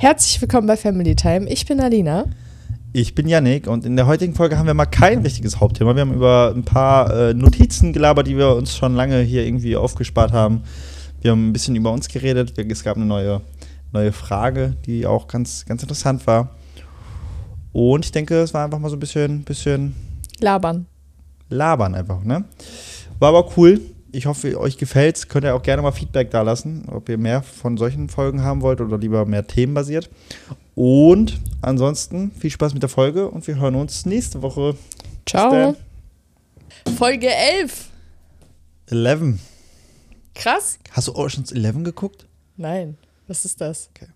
Herzlich willkommen bei Family Time. Ich bin Alina. Ich bin Yannick und in der heutigen Folge haben wir mal kein richtiges Hauptthema. Wir haben über ein paar Notizen gelabert, die wir uns schon lange hier irgendwie aufgespart haben. Wir haben ein bisschen über uns geredet. Es gab eine neue Frage, die auch ganz, ganz interessant war. Und ich denke, es war einfach mal so ein bisschen labern. Labern einfach, ne? War aber cool. Ich hoffe, euch gefällt's. Könnt ihr auch gerne mal Feedback da lassen, ob ihr mehr von solchen Folgen haben wollt oder lieber mehr themenbasiert. Und ansonsten viel Spaß mit der Folge und wir hören uns nächste Woche. Ciao. Folge 11. 11. Krass. Hast du Ocean's 11 geguckt? Nein. Was ist das? Okay.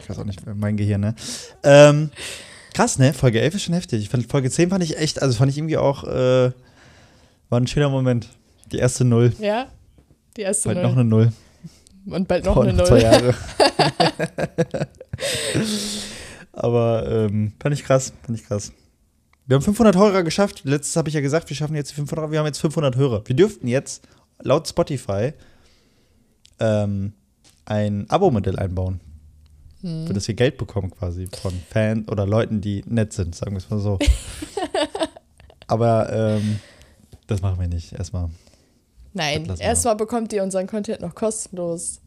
Ich weiß auch nicht, mein Gehirn, ne? Krass, ne? Folge 11 ist schon heftig. Folge 10 fand ich echt, also fand ich irgendwie auch, war ein schöner Moment. Die erste Null. Ja, die erste Null. Bald noch eine Null. Und bald noch eine Null. 2 Jahre. Aber fand ich krass. Wir haben 500 Hörer geschafft. Letztes habe ich ja gesagt, wir schaffen jetzt die 500. Wir haben jetzt 500 Hörer. Wir dürften jetzt laut Spotify ein Abo-Modell einbauen. Für das wir Geld bekommen quasi von Fans oder Leuten, die nett sind, sagen wir es mal so. Aber das machen wir nicht, erstmal. Nein, erstmal bekommt ihr unseren Content noch kostenlos.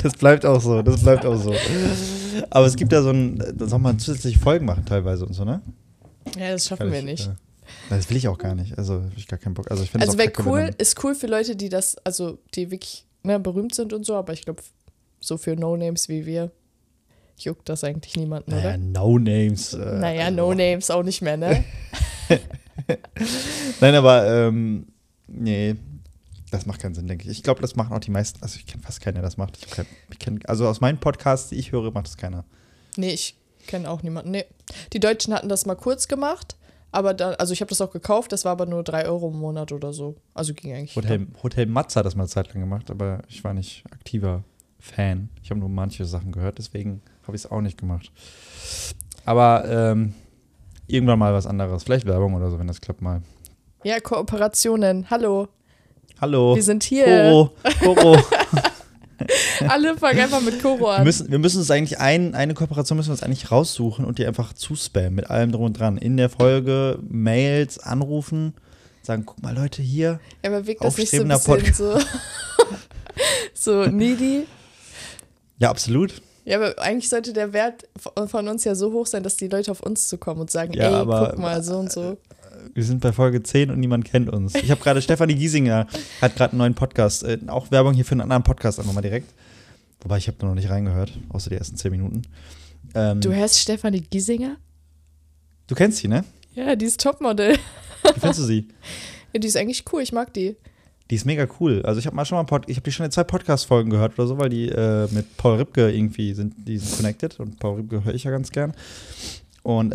Das bleibt auch so. Aber es gibt ja da soll man zusätzliche Folgen machen teilweise und so, ne? Ja, das schaffen wir nicht. Das will ich auch gar nicht, also habe ich gar keinen Bock. Also ich finde es auch cool, ist cool für Leute, die das, also die wirklich berühmt sind und so, aber ich glaube, so für No-Names wie wir juckt das eigentlich niemanden, oder? No-Names auch nicht mehr, ne? Nein, aber nee, das macht keinen Sinn, denke ich. Ich glaube, das machen auch die meisten, also ich kenne fast keinen, der das macht. Also aus meinen Podcasts, die ich höre, macht das keiner. Nee, ich kenne auch niemanden, nee. Die Deutschen hatten das mal kurz gemacht, aber dann, also ich habe das auch gekauft, das war aber nur 3 € im Monat oder so. Also ging eigentlich. Hotel Matz hat das mal eine Zeit lang gemacht, aber ich war nicht aktiver Fan. Ich habe nur manche Sachen gehört, deswegen habe ich es auch nicht gemacht. Aber irgendwann mal was anderes. Vielleicht Werbung oder so, wenn das klappt mal. Ja, Kooperationen. Hallo. Wir sind hier. Koro. Alle fangen einfach mit Koro an. Wir müssen uns eigentlich eine Kooperation müssen wir uns eigentlich raussuchen und die einfach zuspammen mit allem drum und dran. In der Folge, Mails, anrufen, sagen, guck mal Leute, hier. Ja, aber wirkt das nicht so ein bisschen so. So needy. Ja, absolut. Ja, aber eigentlich sollte der Wert von uns ja so hoch sein, dass die Leute auf uns zukommen und sagen, ja, ey, guck mal, so und so. Wir sind bei Folge 10 und niemand kennt uns. Ich habe gerade, Stefanie Giesinger hat gerade einen neuen Podcast, auch Werbung hier für einen anderen Podcast einfach mal direkt. Wobei, ich habe da noch nicht reingehört, außer die ersten 10 Minuten. Du hörst Stefanie Giesinger? Du kennst sie, ne? Ja, die ist Topmodel. Wie findest du sie? Ja, die ist eigentlich cool, ich mag die. Die ist mega cool. Also ich habe die schon in 2 Podcast-Folgen gehört oder so, weil die mit Paul Ripke irgendwie sind connected und Paul Ripke höre ich ja ganz gern. Und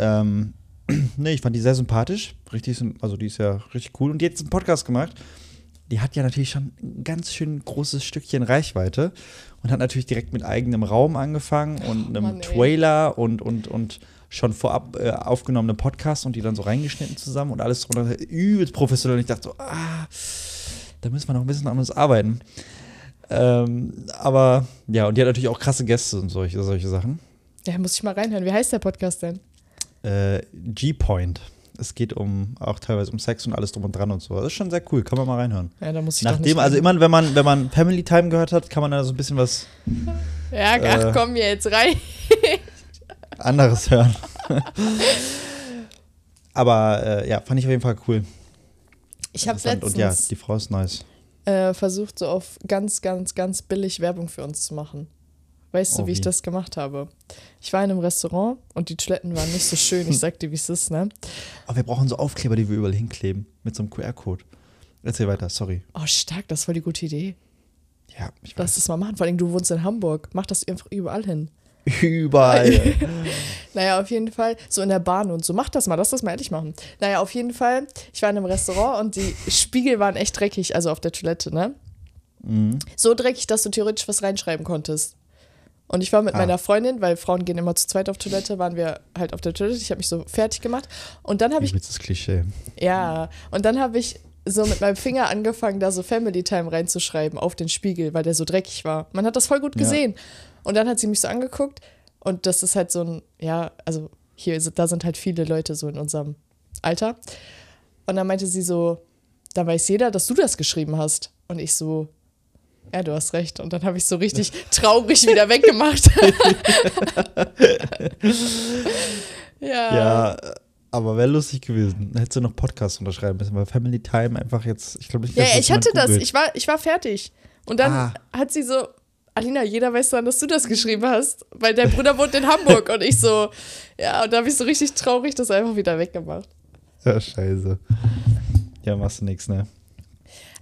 nee, ich fand die sehr sympathisch. Also die ist ja richtig cool. Und die hat jetzt einen Podcast gemacht. Die hat ja natürlich schon ein ganz schön großes Stückchen Reichweite und hat natürlich direkt mit eigenem Raum angefangen und einem Trailer und schon vorab aufgenommene Podcasts und die dann so reingeschnitten zusammen und alles drunter. Übelst professionell. Und ich dachte so, da müssen wir noch ein bisschen an uns arbeiten. Aber, ja, und die hat natürlich auch krasse Gäste und solche Sachen. Ja, muss ich mal reinhören. Wie heißt der Podcast denn? G-Point. Es geht auch teilweise um Sex und alles drum und dran und so. Das ist schon sehr cool, kann man mal reinhören. Ja, da muss ich immer, wenn man Family Time gehört hat, kann man da so ein bisschen was Ja, komm jetzt rein. anderes hören. Aber, ja, fand ich auf jeden Fall cool. Ich habe letztens und ja, die Frau ist nice. Versucht, so auf ganz, ganz, ganz billig Werbung für uns zu machen. Weißt du, wie ich das gemacht habe? Ich war in einem Restaurant und die Toiletten waren nicht so schön. Ich sag dir, wie es ist, ne? Aber wir brauchen so Aufkleber, die wir überall hinkleben. Mit so einem QR-Code. Erzähl weiter, sorry. Oh, stark, das war die gute Idee. Ja, ich weiß. Lass das mal machen. Vor allem, du wohnst in Hamburg. Mach das einfach überall hin. Überall. Naja, auf jeden Fall, so in der Bahn und so, lass das mal ehrlich machen. Naja, auf jeden Fall, ich war in einem Restaurant und die Spiegel waren echt dreckig, also auf der Toilette, ne? Mhm. So dreckig, dass du theoretisch was reinschreiben konntest. Und ich war mit meiner Freundin, weil Frauen gehen immer zu zweit auf Toilette, waren wir halt auf der Toilette, ich habe mich so fertig gemacht. Und dann habe ich... Das Klischee. Ja, und dann habe ich so mit meinem Finger angefangen, da so Family Time reinzuschreiben auf den Spiegel, weil der so dreckig war. Man hat das voll gut gesehen. Ja. Und dann hat sie mich so angeguckt und das ist halt so ein, ja, also hier, da sind halt viele Leute so in unserem Alter. Und dann meinte sie so, da weiß jeder, dass du das geschrieben hast. Und ich so, ja, du hast recht. Und dann habe ich so richtig traurig wieder weggemacht. Ja. Aber wäre lustig gewesen. Hättest du noch Podcasts unterschreiben müssen, weil Family Time einfach jetzt, ich glaube nicht, dass ich hatte das. Ich war fertig. Und dann hat sie so, Alina, jeder weiß dann, dass du das geschrieben hast, weil dein Bruder wohnt in Hamburg. Und ich so, ja, und da habe ich so richtig traurig das einfach wieder weggemacht. Ja, scheiße. Ja, machst du nichts, ne?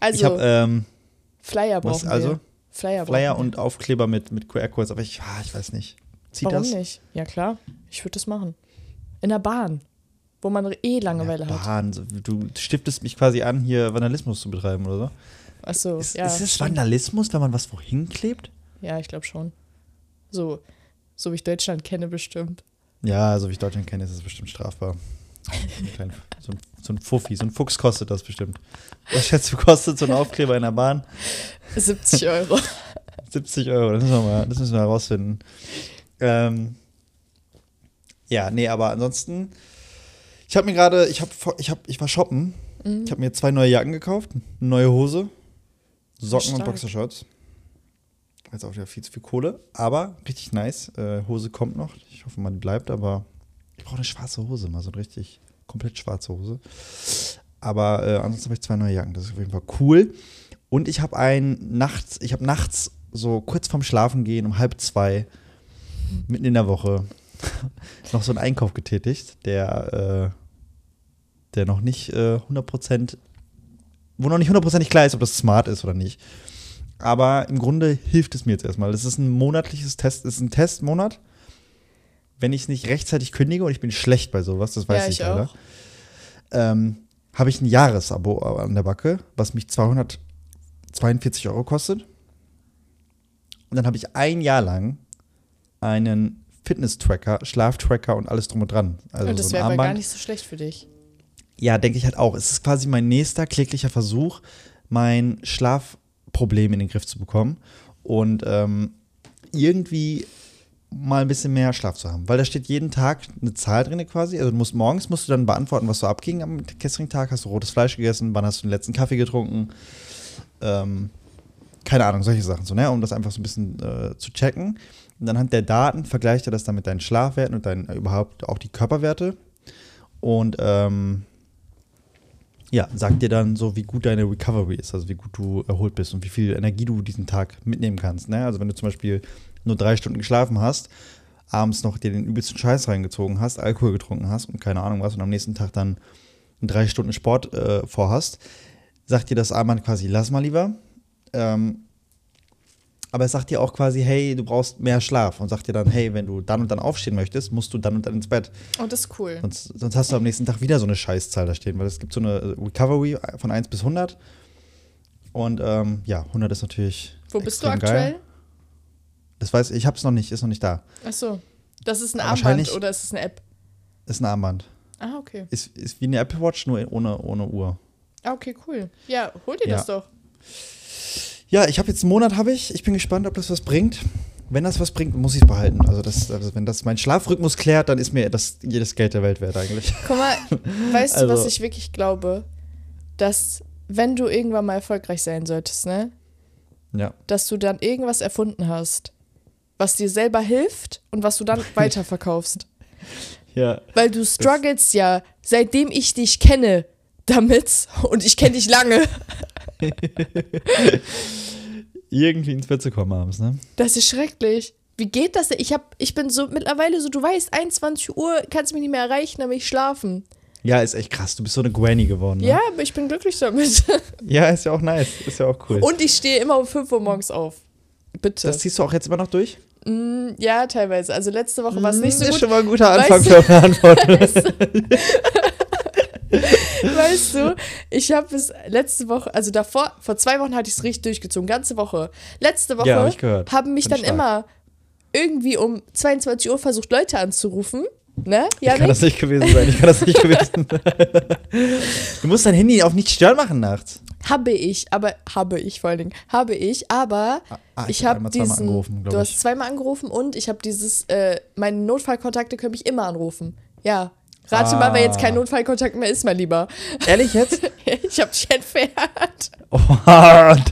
Also, ich hab, Flyer brauchen wir. Flyer und Aufkleber mit QR-Codes, aber ich weiß nicht. Zieht das? Warum nicht? Ja, klar. Ich würde das machen. In der Bahn. Wo man Langeweile hat. Du stiftest mich quasi an, hier Vandalismus zu betreiben oder so. Ach so, ja. Ist es Vandalismus, wenn man was wohin klebt? Ja, ich glaube schon. So wie ich Deutschland kenne, bestimmt. Ja, so wie ich Deutschland kenne, ist es bestimmt strafbar. So ein Fuffi, so ein Fuchs kostet das bestimmt. Was schätzt du, kostet so ein Aufkleber in der Bahn? 70 Euro. 70 Euro, das müssen wir herausfinden. Ja, nee, aber ansonsten. Ich habe mir gerade, ich war shoppen. Mhm. Ich habe mir 2 neue Jacken gekauft, eine neue Hose, Socken und Boxershorts. Jetzt auch wieder viel zu viel Kohle, aber richtig nice. Hose kommt noch, ich hoffe, man bleibt, aber ich brauche eine schwarze Hose, mal so eine richtig komplett schwarze Hose. Aber ansonsten habe ich 2 neue Jacken, das ist auf jeden Fall cool. Und ich habe nachts so kurz vorm Schlafen gehen, um 1:30, mitten in der Woche, noch so einen Einkauf getätigt, der noch nicht 100%, wo noch nicht 100%ig klar ist, ob das smart ist oder nicht. Aber im Grunde hilft es mir jetzt erstmal. Das ist ein monatliches Test, ist ein Testmonat. Wenn ich es nicht rechtzeitig kündige, und ich bin schlecht bei sowas, das weiß ich leider, habe ich ein Jahresabo an der Backe, was mich 242 Euro kostet. Und dann habe ich ein Jahr lang einen Fitness-Tracker, Schlaftracker und alles drum und dran. Also und das so ein Armband. Aber gar nicht so schlecht für dich. Ja, denke ich halt auch. Es ist quasi mein nächster kläglicher Versuch, mein Schlafproblem in den Griff zu bekommen und irgendwie mal ein bisschen mehr Schlaf zu haben. Weil da steht jeden Tag eine Zahl drin quasi. Also morgens musst du dann beantworten, was so abging am gestrigen Tag. Hast du rotes Fleisch gegessen? Wann hast du den letzten Kaffee getrunken? Keine Ahnung, solche Sachen so, ne? Um das einfach so ein bisschen zu checken. Und anhand der Daten vergleicht er das dann mit deinen Schlafwerten und deinen überhaupt auch die Körperwerte. Und ja, sagt dir dann so, wie gut deine Recovery ist, also wie gut du erholt bist und wie viel Energie du diesen Tag mitnehmen kannst, ne? Also wenn du zum Beispiel nur 3 Stunden geschlafen hast, abends noch dir den übelsten Scheiß reingezogen hast, Alkohol getrunken hast und keine Ahnung was und am nächsten Tag dann 3 Stunden Sport vorhast, sagt dir das Armband quasi, lass mal lieber. Aber es sagt dir auch quasi, hey, du brauchst mehr Schlaf. Und sagt dir dann, hey, wenn du dann und dann aufstehen möchtest, musst du dann und dann ins Bett. Oh, das ist cool. Sonst hast du am nächsten Tag wieder so eine Scheißzahl da stehen. Weil es gibt so eine Recovery von 1 bis 100. Und ja, 100 ist natürlich Wo bist du aktuell? Geil. Das weiß ich, ich hab's noch nicht, ist noch nicht da. Ach so, das ist ein Armband oder ist es eine App? Ist ein Armband. Ah, okay. Ist wie eine Apple Watch, nur ohne Uhr. Ah, okay, cool. Ja, hol dir das doch. Ja, ich habe jetzt einen Monat, ich bin gespannt, ob das was bringt. Wenn das was bringt, muss ich es behalten. Also wenn das mein Schlafrhythmus klärt, dann ist mir das jedes Geld der Welt wert eigentlich. Guck mal, weißt du, was ich wirklich glaube? Dass, wenn du irgendwann mal erfolgreich sein solltest, ne? Ja. Dass du dann irgendwas erfunden hast, was dir selber hilft und was du dann weiterverkaufst. Ja. Weil du strugglest ja, seitdem ich dich kenne, damit, und ich kenne dich lange. Irgendwie ins Bett zu kommen abends, ne? Das ist schrecklich. Wie geht das denn? Ich bin so mittlerweile so, du weißt, 21 Uhr kannst du mich nicht mehr erreichen, dann will ich schlafen. Ja, ist echt krass. Du bist so eine Granny geworden, ne? Ja, aber ich bin glücklich damit. Ja, ist ja auch nice. Ist ja auch cool. Und ich stehe immer um 5 Uhr morgens auf. Bitte. Das ziehst du auch jetzt immer noch durch? Ja, teilweise. Also letzte Woche war es nicht so gut. Das ist schon mal ein guter Anfang für eine Antwort. Weißt du, ich habe es letzte Woche, also davor, vor 2 Wochen hatte ich es richtig durchgezogen, ganze Woche. Letzte Woche haben mich dann immer irgendwie um 22 Uhr versucht, Leute anzurufen, Ne? Ja, ich kann das nicht gewesen sein. Du musst dein Handy auf nicht stören machen nachts. Habe ich, vor allen Dingen. Ich habe diesen... Du hast zweimal angerufen und ich habe dieses, meine Notfallkontakte können mich immer anrufen. Ja. Rate mal, wer jetzt kein Notfallkontakt mehr ist, mein Lieber. Ehrlich jetzt? Ich hab dich entfernt. Oh,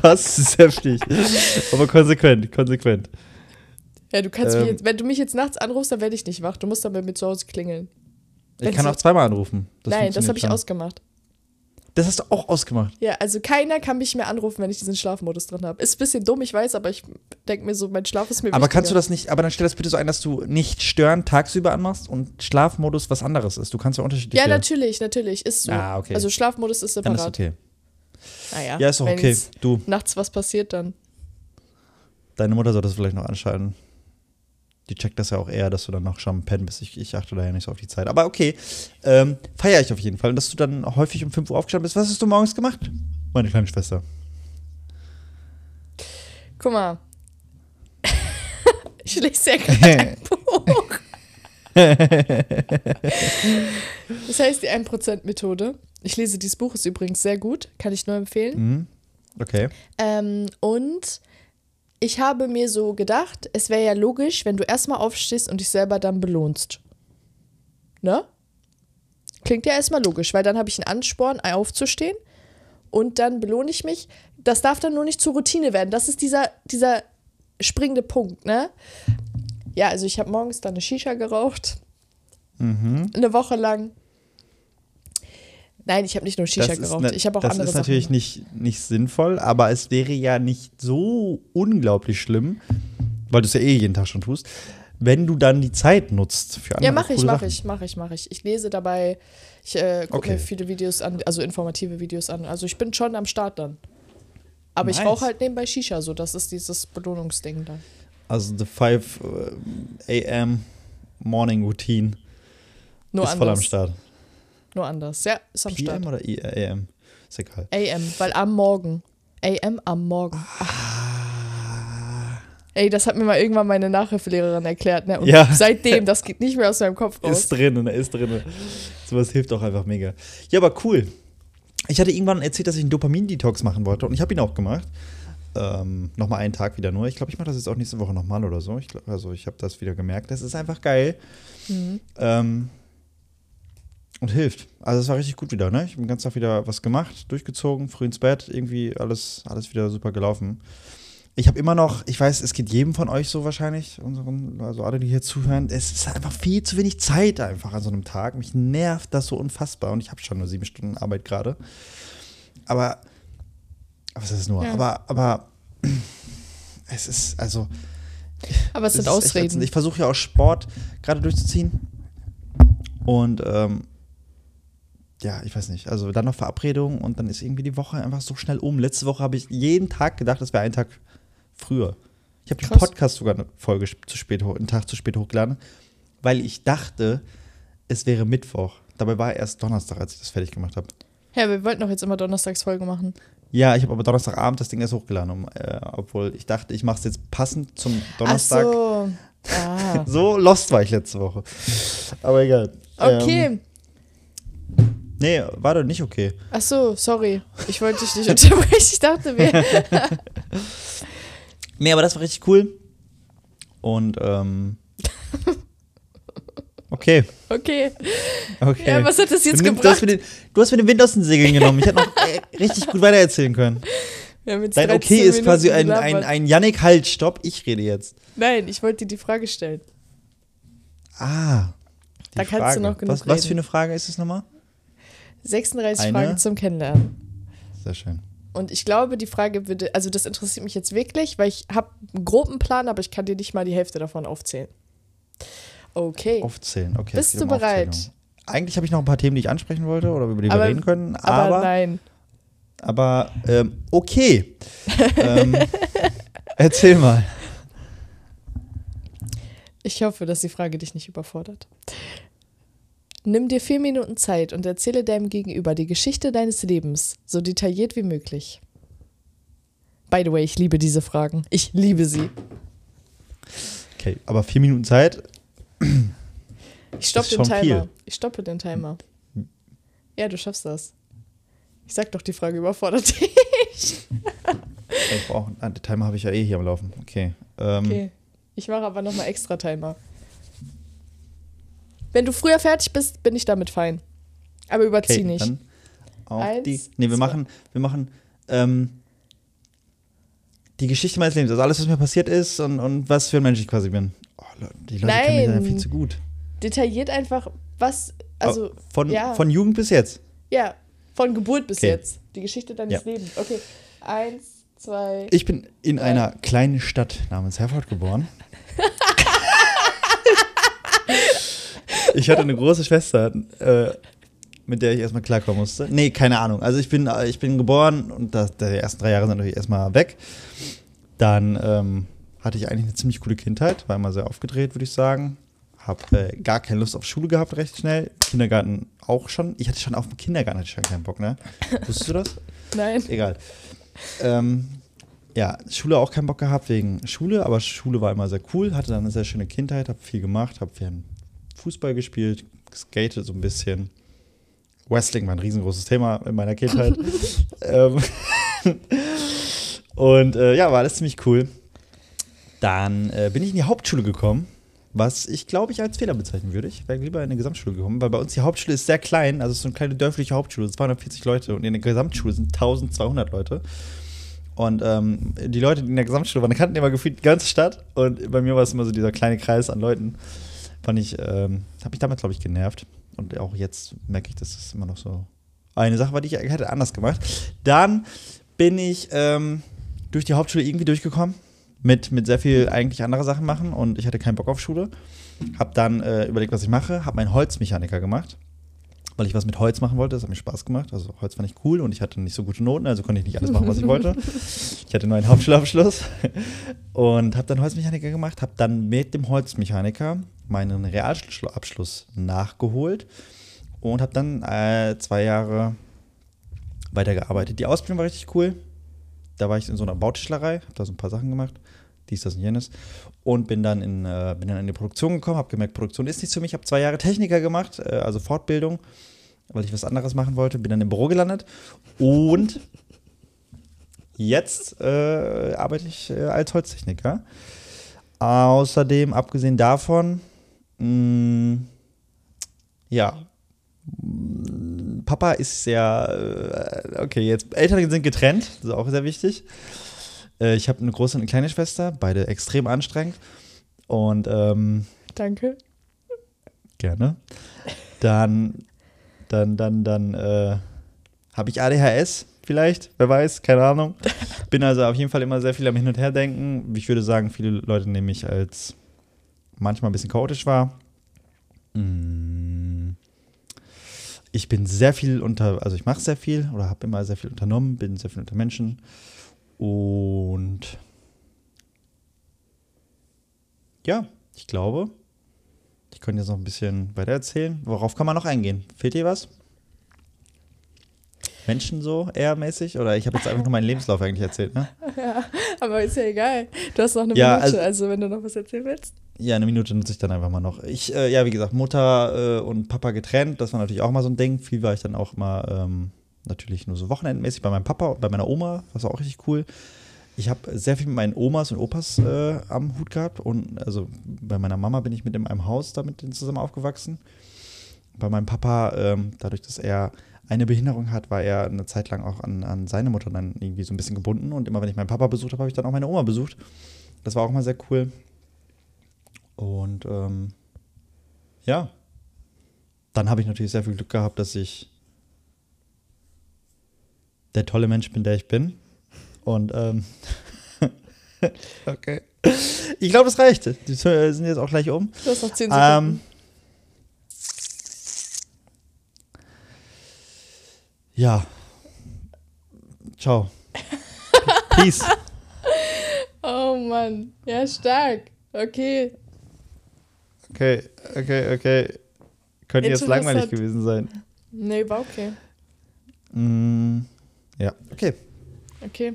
das ist heftig. Aber konsequent. Ja, du kannst mich jetzt, wenn du mich jetzt nachts anrufst, dann werde ich nicht wach. Du musst dann bei mir zu Hause klingeln. Ich kann auch zweimal anrufen. Nein, das habe ich ausgemacht. Das hast du auch ausgemacht? Ja, also keiner kann mich mehr anrufen, wenn ich diesen Schlafmodus drin habe. Ist ein bisschen dumm, ich weiß, aber ich denke mir so, mein Schlaf ist mir wichtiger. Aber kannst du das nicht, aber dann stell das bitte so ein, dass du nicht stören tagsüber anmachst und Schlafmodus was anderes ist. Du kannst ja unterschiedlich. Ja, natürlich, ist so. Ah, okay. Also Schlafmodus ist separat. Dann ist okay. Naja. Ja, ist auch okay. Du. Nachts was passiert dann? Deine Mutter soll das vielleicht noch anschalten. Die checkt das ja auch eher, dass du dann noch schon pennen bist. Ich achte da ja nicht so auf die Zeit. Aber okay, feiere ich auf jeden Fall. Und dass du dann häufig um 5 Uhr aufgestanden bist. Was hast du morgens gemacht, meine kleine Schwester? Guck mal. Ich lese ja gerade ein Buch. Das heißt, die 1%-Methode. Ich lese dieses Buch, ist übrigens sehr gut. Kann ich nur empfehlen. Okay. Und... ich habe mir so gedacht, es wäre ja logisch, wenn du erstmal aufstehst und dich selber dann belohnst. Ne? Klingt ja erstmal logisch, weil dann habe ich einen Ansporn, aufzustehen und dann belohne ich mich. Das darf dann nur nicht zur Routine werden. Das ist dieser springende Punkt, ne? Ja, also ich habe morgens dann eine Shisha geraucht. Mhm. Eine Woche lang. Nein, ich habe nicht nur Shisha geraucht, ich habe auch andere Sachen. Das ist natürlich nicht sinnvoll, aber es wäre ja nicht so unglaublich schlimm, weil du es ja eh jeden Tag schon tust, wenn du dann die Zeit nutzt für andere Sachen. Ja, mache ich. Ich lese dabei, ich gucke mir viele Videos an, also informative Videos an. Also ich bin schon am Start dann. Aber nice. Ich rauche halt nebenbei Shisha, so das ist dieses Belohnungsding dann. Also the 5 a.m. Morning Routine nur ist anders. Voll am Start. Nur anders, ja, ist am Start. PM oder AM? Ist egal. AM, weil am Morgen. AM am Morgen. Ach. Ey, das hat mir mal irgendwann meine Nachhilfelehrerin erklärt, ne? Und ja. Seitdem, das geht nicht mehr aus meinem Kopf raus. Ist drin. Sowas hilft auch einfach mega. Ja, aber cool. Ich hatte irgendwann erzählt, dass ich einen Dopamin-Detox machen wollte und ich habe ihn auch gemacht. Nochmal einen Tag wieder nur. Ich glaube, ich mache das jetzt auch nächste Woche nochmal oder so. Ich habe das wieder gemerkt. Das ist einfach geil. Mhm. Und hilft. Also es war richtig gut wieder, ne? Ich habe den ganzen Tag wieder was gemacht, durchgezogen, früh ins Bett, irgendwie alles wieder super gelaufen. Ich habe immer noch, ich weiß, es geht jedem von euch so wahrscheinlich, also alle, die hier zuhören, es ist einfach viel zu wenig Zeit einfach an so einem Tag. Mich nervt das so unfassbar und ich habe schon nur 7 Stunden Arbeit gerade. Aber, was ist das nur? Ja. Aber es ist, also. Aber es sind Ausreden. Ich versuche ja auch Sport gerade durchzuziehen und, ja, ich weiß nicht. Also dann noch Verabredungen und dann ist irgendwie die Woche einfach so schnell um. Letzte Woche habe ich jeden Tag gedacht, das wäre ein Tag früher. Ich habe den Podcast sogar eine Folge zu spät, einen Tag zu spät hochgeladen, weil ich dachte, es wäre Mittwoch. Dabei war erst Donnerstag, als ich das fertig gemacht habe. Ja, wir wollten doch jetzt immer Donnerstagsfolge machen. Ja, ich habe aber Donnerstagabend das Ding erst hochgeladen, obwohl ich dachte, ich mache es jetzt passend zum Donnerstag. Ach so. Ah. So lost war ich letzte Woche. Aber egal. Okay. Nee, war doch nicht okay. Ach so, sorry. Ich wollte dich nicht unterbrechen. Ich dachte mir. Nee, aber das war richtig cool. Und, Okay. Ja, was hat das jetzt gebracht? Du hast mir den Wind aus den Segeln genommen. Ich hätte noch richtig gut weitererzählen können. Ja, dein Okay ist Minuten quasi ein Yannick, halt, stopp, ich rede jetzt. Nein, ich wollte dir die Frage stellen. Ah. Da Frage. Kannst du noch genug reden. Was für eine Frage ist es nochmal? 36 eine? Fragen zum Kennenlernen. Sehr schön. Und ich glaube, die Frage würde, also das interessiert mich jetzt wirklich, weil ich habe einen groben Plan, aber ich kann dir nicht mal die Hälfte davon aufzählen. Okay. Bist du bereit? Aufzählung. Eigentlich habe ich noch ein paar Themen, die ich ansprechen wollte oder über die wir reden können. Aber nein. Aber, okay. Erzähl mal. Ich hoffe, dass die Frage dich nicht überfordert. Nimm dir 4 Minuten Zeit und erzähle deinem Gegenüber die Geschichte deines Lebens, so detailliert wie möglich. By the way, ich liebe diese Fragen. Ich liebe sie. Okay, aber 4 Minuten Zeit? Ich stoppe den Timer. Ja, du schaffst das. Ich sag doch, die Frage überfordert dich. Den Timer habe ich ja eh hier am Laufen. Okay. Okay. Ich mache aber nochmal extra Timer. Wenn du früher fertig bist, bin ich damit fein. Aber überzieh nicht. Dann auch wir machen die Geschichte meines Lebens. Also alles, was mir passiert ist und was für ein Mensch ich quasi bin. Oh, die Leute kennen mich ja viel zu gut. Detailliert einfach, was, also von Jugend bis jetzt? Ja, von Geburt bis jetzt. Die Geschichte deines Lebens. Okay, 1, 2... Ich bin in einer kleinen Stadt namens Herford geboren. Ich hatte eine große Schwester, mit der ich erstmal klarkommen musste. Nee, keine Ahnung. Also ich bin geboren und die ersten 3 Jahre sind natürlich erstmal weg. Dann hatte ich eigentlich eine ziemlich coole Kindheit, war immer sehr aufgedreht, würde ich sagen. Hab gar keine Lust auf Schule gehabt, recht schnell. Kindergarten auch schon. Ich hatte schon auf dem Kindergarten keinen Bock, ne? Wusstest du das? Nein. Egal. Ja, Schule auch keinen Bock gehabt wegen Schule, aber Schule war immer sehr cool. Hatte dann eine sehr schöne Kindheit, hab viel gemacht, hab Fußball gespielt, geskatet so ein bisschen. Wrestling war ein riesengroßes Thema in meiner Kindheit. Und ja, war alles ziemlich cool. Dann bin ich in die Hauptschule gekommen, was ich, glaube ich, als Fehler bezeichnen würde. Ich wäre lieber in eine Gesamtschule gekommen, weil bei uns die Hauptschule ist sehr klein. Also es ist so eine kleine dörfliche Hauptschule, 240 Leute. Und in der Gesamtschule sind 1200 Leute. Und die Leute, die in der Gesamtschule waren, kannten immer gefühlt die ganze Stadt. Und bei mir war es immer so dieser kleine Kreis an Leuten. Habe mich damals, glaube ich, genervt. Und auch jetzt merke ich, dass das immer noch so eine Sache war, die ich hätte anders gemacht. Dann bin ich durch die Hauptschule irgendwie durchgekommen. Mit sehr viel eigentlich andere Sachen machen. Und ich hatte keinen Bock auf Schule. Habe dann überlegt, was ich mache. Habe meinen Holzmechaniker gemacht, weil ich was mit Holz machen wollte. Das hat mir Spaß gemacht. Also Holz fand ich cool und ich hatte nicht so gute Noten. Also konnte ich nicht alles machen, was ich wollte. Ich hatte nur einen Hauptschulabschluss. Und habe dann Holzmechaniker gemacht. Habe dann mit dem Holzmechaniker meinen Realschulabschluss nachgeholt und habe dann 2 Jahre weitergearbeitet. Die Ausbildung war richtig cool. Da war ich in so einer Bautischlerei, habe da so ein paar Sachen gemacht, dies, das und jenes. Und bin dann in die Produktion gekommen, habe gemerkt, Produktion ist nichts für mich. Habe 2 Jahre Techniker gemacht, also Fortbildung, weil ich was anderes machen wollte. Bin dann im Büro gelandet und jetzt arbeite ich als Holztechniker. Außerdem, abgesehen davon, Papa ist sehr, okay, jetzt Eltern sind getrennt, das ist auch sehr wichtig. Ich habe eine große und eine kleine Schwester, beide extrem anstrengend. Und danke. Gerne. Dann habe ich ADHS vielleicht, wer weiß, keine Ahnung. Bin also auf jeden Fall immer sehr viel am Hin- und Herdenken. Ich würde sagen, viele Leute nehmen mich als manchmal ein bisschen chaotisch wahr. Ich bin sehr viel also ich mache sehr viel oder habe immer sehr viel unternommen, bin sehr viel unter Menschen und ja, ich glaube, ich könnte jetzt noch ein bisschen weiter erzählen. Worauf kann man noch eingehen? Fehlt dir was? Menschen so eher mäßig? Oder ich habe jetzt einfach nur meinen Lebenslauf eigentlich erzählt, ne? Ja, aber ist ja egal. Du hast noch eine Minute, also wenn du noch was erzählen willst. Ja, eine Minute nutze ich dann einfach mal noch. Ich, wie gesagt, Mutter und Papa getrennt, das war natürlich auch mal so ein Ding. Viel war ich dann auch mal natürlich nur so wochenendmäßig bei meinem Papa und bei meiner Oma, was war auch richtig cool. Ich habe sehr viel mit meinen Omas und Opas am Hut gehabt und also bei meiner Mama bin ich mit in einem Haus da mit denen zusammen aufgewachsen. Bei meinem Papa, dadurch, dass er eine Behinderung hat, war er eine Zeit lang auch an seine Mutter dann irgendwie so ein bisschen gebunden. Und immer, wenn ich meinen Papa besucht habe, habe ich dann auch meine Oma besucht. Das war auch mal sehr cool. Und dann habe ich natürlich sehr viel Glück gehabt, dass ich der tolle Mensch bin, der ich bin. Und okay. Ich glaube, das reicht. Die sind jetzt auch gleich um. Du hast noch 10 Sekunden. Ja. Ciao. Peace. Oh Mann. Ja, stark. Okay. Okay. Könnte jetzt langweilig gewesen sein. Nee, war okay. Ja, okay. Okay.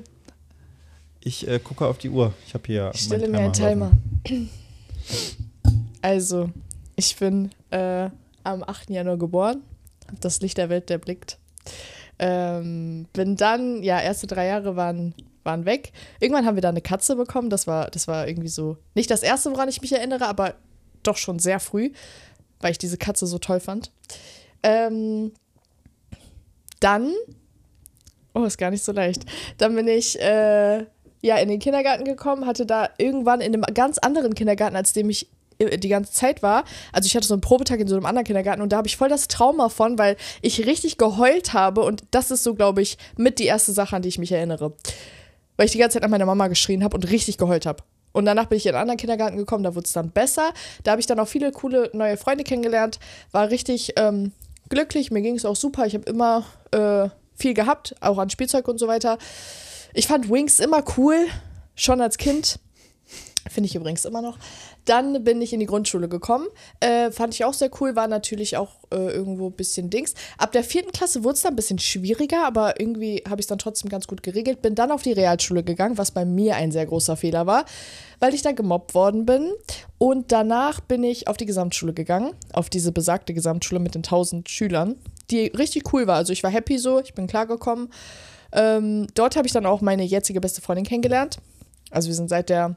Ich gucke auf die Uhr. Ich habe hier meinen Timer. Ich stelle mir einen Timer. Also, ich bin am 8. Januar geboren, habe das Licht der Welt erblickt. Bin dann, ja, erste 3 Jahre waren weg. Irgendwann haben wir da eine Katze bekommen. Das war irgendwie so, nicht das erste, woran ich mich erinnere, aber doch schon sehr früh, weil ich diese Katze so toll fand. Dann, oh, ist gar nicht so leicht, dann bin ich in den Kindergarten gekommen, hatte da irgendwann in einem ganz anderen Kindergarten, als dem ich die ganze Zeit war, also ich hatte so einen Probetag in so einem anderen Kindergarten und da habe ich voll das Trauma von, weil ich richtig geheult habe und das ist so, glaube ich, mit die erste Sache, an die ich mich erinnere. Weil ich die ganze Zeit an meine Mama geschrien habe und richtig geheult habe. Und danach bin ich in einen anderen Kindergarten gekommen, da wurde es dann besser. Da habe ich dann auch viele coole neue Freunde kennengelernt, war richtig glücklich, mir ging es auch super. Ich habe immer viel gehabt, auch an Spielzeug und so weiter. Ich fand Wings immer cool, schon als Kind. Finde ich übrigens immer noch. Dann bin ich in die Grundschule gekommen. Fand ich auch sehr cool, war natürlich auch irgendwo ein bisschen Dings. Ab der 4. Klasse wurde es dann ein bisschen schwieriger, aber irgendwie habe ich es dann trotzdem ganz gut geregelt. Bin dann auf die Realschule gegangen, was bei mir ein sehr großer Fehler war, weil ich da gemobbt worden bin. Und danach bin ich auf die Gesamtschule gegangen, auf diese besagte Gesamtschule mit den 1000 Schülern, die richtig cool war. Also ich war happy so, ich bin klargekommen. Dort habe ich dann auch meine jetzige beste Freundin kennengelernt. Also wir sind seit der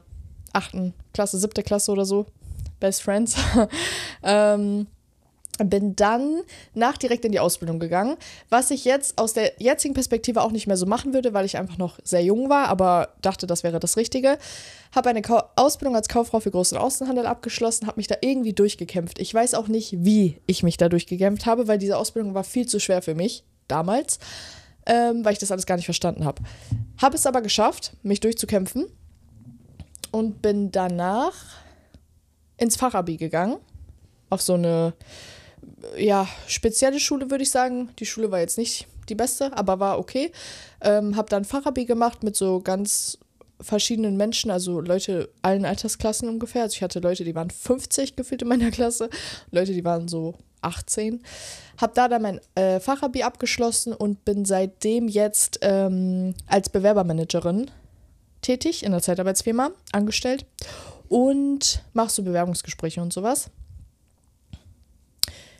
8. Klasse, 7. Klasse oder so, Best Friends. Bin dann direkt in die Ausbildung gegangen, was ich jetzt aus der jetzigen Perspektive auch nicht mehr so machen würde, weil ich einfach noch sehr jung war, aber dachte, das wäre das Richtige. Habe eine Ausbildung als Kauffrau für Groß- und Außenhandel abgeschlossen, habe mich da irgendwie durchgekämpft. Ich weiß auch nicht, wie ich mich da durchgekämpft habe, weil diese Ausbildung war viel zu schwer für mich damals, weil ich das alles gar nicht verstanden habe. Habe es aber geschafft, mich durchzukämpfen. Und bin danach ins Fachabi gegangen, auf so eine spezielle Schule, würde ich sagen. Die Schule war jetzt nicht die beste, aber war okay. Habe dann Fachabi gemacht mit so ganz verschiedenen Menschen, also Leute allen Altersklassen ungefähr. Also ich hatte Leute, die waren 50 gefühlt in meiner Klasse, Leute, die waren so 18. Habe da dann mein Fachabi abgeschlossen und bin seitdem jetzt als Bewerbermanagerin tätig in der Zeitarbeitsfirma, angestellt und machst so Bewerbungsgespräche und sowas.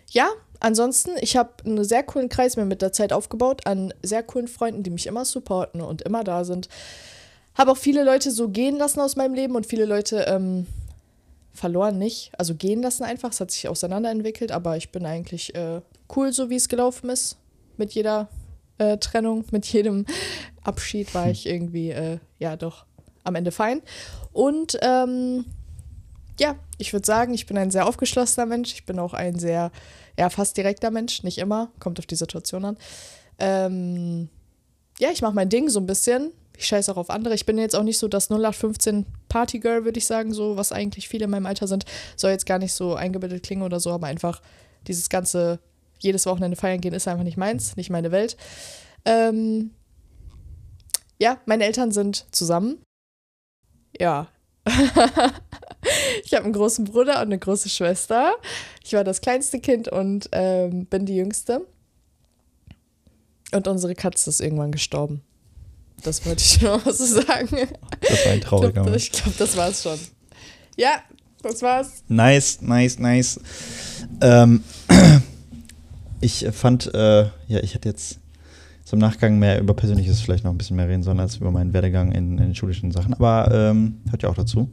Ja, ansonsten, ich habe einen sehr coolen Kreis mir mit der Zeit aufgebaut an sehr coolen Freunden, die mich immer supporten und immer da sind. Habe auch viele Leute so gehen lassen aus meinem Leben und viele Leute verloren nicht, also gehen lassen einfach. Es hat sich auseinanderentwickelt, aber ich bin eigentlich cool, so wie es gelaufen ist. Mit jeder Trennung, mit jedem Abschied war ich irgendwie, doch am Ende fein. Und ich würde sagen, ich bin ein sehr aufgeschlossener Mensch. Ich bin auch ein sehr, fast direkter Mensch, nicht immer, kommt auf die Situation an. Ich mache mein Ding so ein bisschen. Ich scheiße auch auf andere. Ich bin jetzt auch nicht so das 0815 Partygirl, würde ich sagen, so, was eigentlich viele in meinem Alter sind. Soll jetzt gar nicht so eingebildet klingen oder so, aber einfach dieses ganze jedes Wochenende feiern gehen ist einfach nicht meins, nicht meine Welt. Meine Eltern sind zusammen. Ja. Ich habe einen großen Bruder und eine große Schwester. Ich war das kleinste Kind und bin die Jüngste. Und unsere Katze ist irgendwann gestorben. Das wollte ich noch so sagen. Das war ein trauriger Moment. Ich glaube, das war's schon. Ja, das war's. Nice. Ich fand, ich hätte jetzt zum Nachgang mehr über Persönliches vielleicht noch ein bisschen mehr reden sollen, als über meinen Werdegang in den schulischen Sachen. Aber hört ja auch dazu.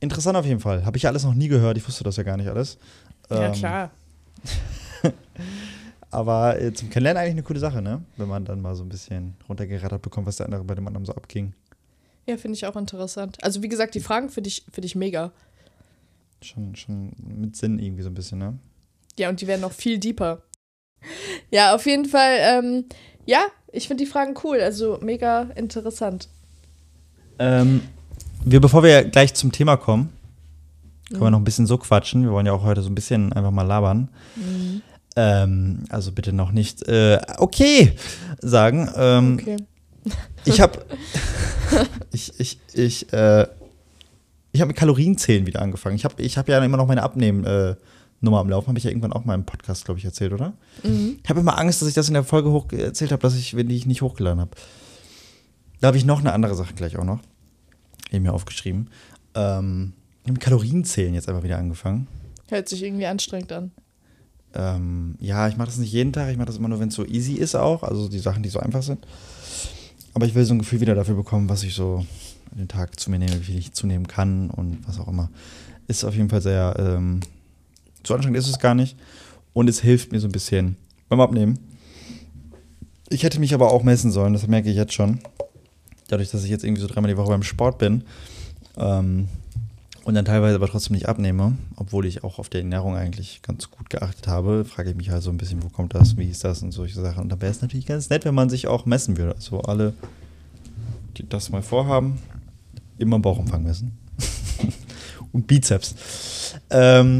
Interessant auf jeden Fall. Habe ich ja alles noch nie gehört. Ich wusste das ja gar nicht alles. Ja, klar. Aber zum Kennenlernen eigentlich eine coole Sache, ne? Wenn man dann mal so ein bisschen runtergerattert bekommt, was der andere bei dem anderen so abging. Ja, finde ich auch interessant. Also wie gesagt, die Fragen finde ich mega. Schon mit Sinn irgendwie so ein bisschen, ne? Ja, und die werden noch viel deeper. Ja, auf jeden Fall, ich finde die Fragen cool, also mega interessant. Bevor wir gleich zum Thema kommen, können wir noch ein bisschen so quatschen. Wir wollen ja auch heute so ein bisschen einfach mal labern. Mhm. Also bitte noch nicht okay sagen. Okay. Ich hab mit Kalorienzählen wieder angefangen. Ich hab ja immer noch meine Abnehmen Nummer am Laufen, habe ich ja irgendwann auch mal im Podcast, glaube ich, erzählt, oder? Mhm. Ich habe immer Angst, dass ich das in der Folge erzählt habe, die ich nicht hochgeladen habe. Da habe ich noch eine andere Sache gleich auch noch eben mir aufgeschrieben. Ich habe mit Kalorien zählen jetzt einfach wieder angefangen. Hört sich irgendwie anstrengend an. Ja, ich mache das nicht jeden Tag. Ich mache das immer nur, wenn es so easy ist auch. Also die Sachen, die so einfach sind. Aber ich will so ein Gefühl wieder dafür bekommen, was ich so an den Tag zu mir nehme, wie viel ich zunehmen kann und was auch immer. Ist auf jeden Fall sehr, zu anstrengend ist es gar nicht. Und es hilft mir so ein bisschen beim Abnehmen. Ich hätte mich aber auch messen sollen, das merke ich jetzt schon. Dadurch, dass ich jetzt irgendwie so 3-mal die Woche beim Sport bin, und dann teilweise aber trotzdem nicht abnehme, obwohl ich auch auf die Ernährung eigentlich ganz gut geachtet habe, frage ich mich halt so ein bisschen, wo kommt das, wie ist das und solche Sachen. Und da wäre es natürlich ganz nett, wenn man sich auch messen würde. Also alle, die das mal vorhaben, immer Bauchumfang messen. Und Bizeps. Und